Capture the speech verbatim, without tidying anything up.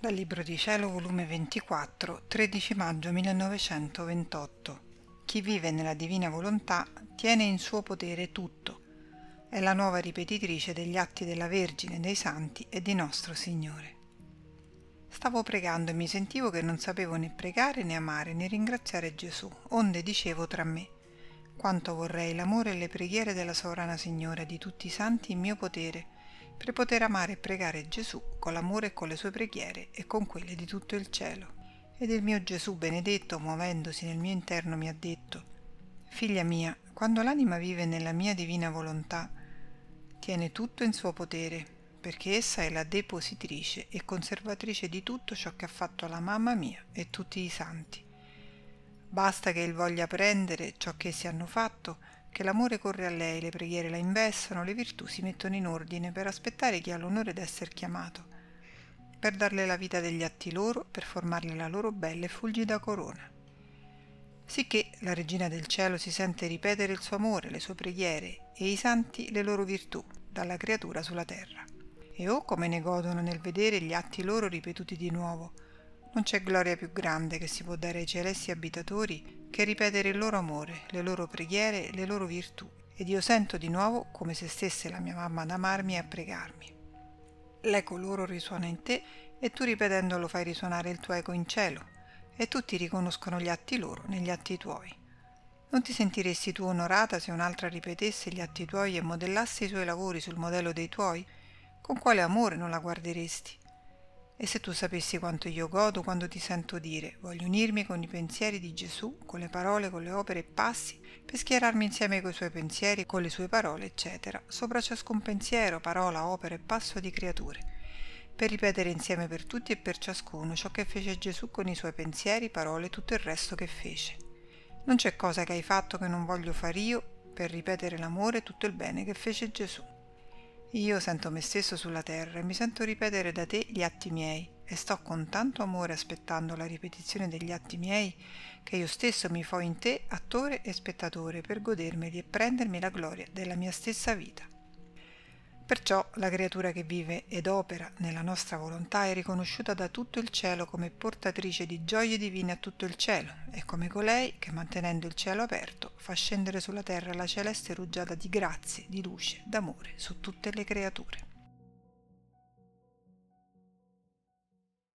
Dal Libro di Cielo, volume ventiquattro, tredici maggio millenovecentoventotto. Chi vive nella divina volontà tiene in suo potere tutto. È la nuova ripetitrice degli atti della Vergine, dei Santi e di Nostro Signore. Stavo pregando e mi sentivo che non sapevo né pregare né amare né ringraziare Gesù, onde dicevo tra me: quanto vorrei l'amore e le preghiere della Sovrana Signora e di tutti i Santi in mio potere, per poter amare e pregare Gesù con l'amore e con le sue preghiere e con quelle di tutto il cielo. Ed il mio Gesù benedetto, muovendosi nel mio interno, mi ha detto: figlia mia, quando l'anima vive nella mia divina volontà, tiene tutto in suo potere, perché essa è la depositrice e conservatrice di tutto ciò che ha fatto la mamma mia e tutti i santi. Basta che il voglia prendere ciò che essi hanno fatto, che l'amore corre a lei, le preghiere la investono, le virtù si mettono in ordine per aspettare chi ha l'onore d'essere chiamato, per darle la vita degli atti loro, per formarle la loro bella e fulgida corona. Sicché la Regina del Cielo si sente ripetere il suo amore, le sue preghiere e i santi le loro virtù dalla creatura sulla terra. E oh, come ne godono nel vedere gli atti loro ripetuti di nuovo! Non c'è gloria più grande che si può dare ai celesti abitatori che ripetere il loro amore, le loro preghiere, le loro virtù, ed io sento di nuovo come se stesse la mia mamma ad amarmi e a pregarmi. L'eco loro risuona in te e tu ripetendolo fai risuonare il tuo eco in cielo, e tutti riconoscono gli atti loro negli atti tuoi. Non ti sentiresti tu onorata se un'altra ripetesse gli atti tuoi e modellasse i suoi lavori sul modello dei tuoi? Con quale amore non la guarderesti? E se tu sapessi quanto io godo quando ti sento dire: voglio unirmi con i pensieri di Gesù, con le parole, con le opere e passi, per schierarmi insieme coi suoi pensieri, con le sue parole, eccetera, sopra ciascun pensiero, parola, opera e passo di creature, per ripetere insieme per tutti e per ciascuno ciò che fece Gesù con i suoi pensieri, parole e tutto il resto che fece. Non c'è cosa che hai fatto che non voglio far io, per ripetere l'amore e tutto il bene che fece Gesù. Io sento me stesso sulla terra e mi sento ripetere da te gli atti miei, e sto con tanto amore aspettando la ripetizione degli atti miei, che io stesso mi fo in te attore e spettatore per godermeli e prendermi la gloria della mia stessa vita. Perciò la creatura che vive ed opera nella nostra volontà è riconosciuta da tutto il cielo come portatrice di gioie divine a tutto il cielo, e come colei che, mantenendo il cielo aperto, fa scendere sulla terra la celeste rugiada di grazie, di luce, d'amore su tutte le creature.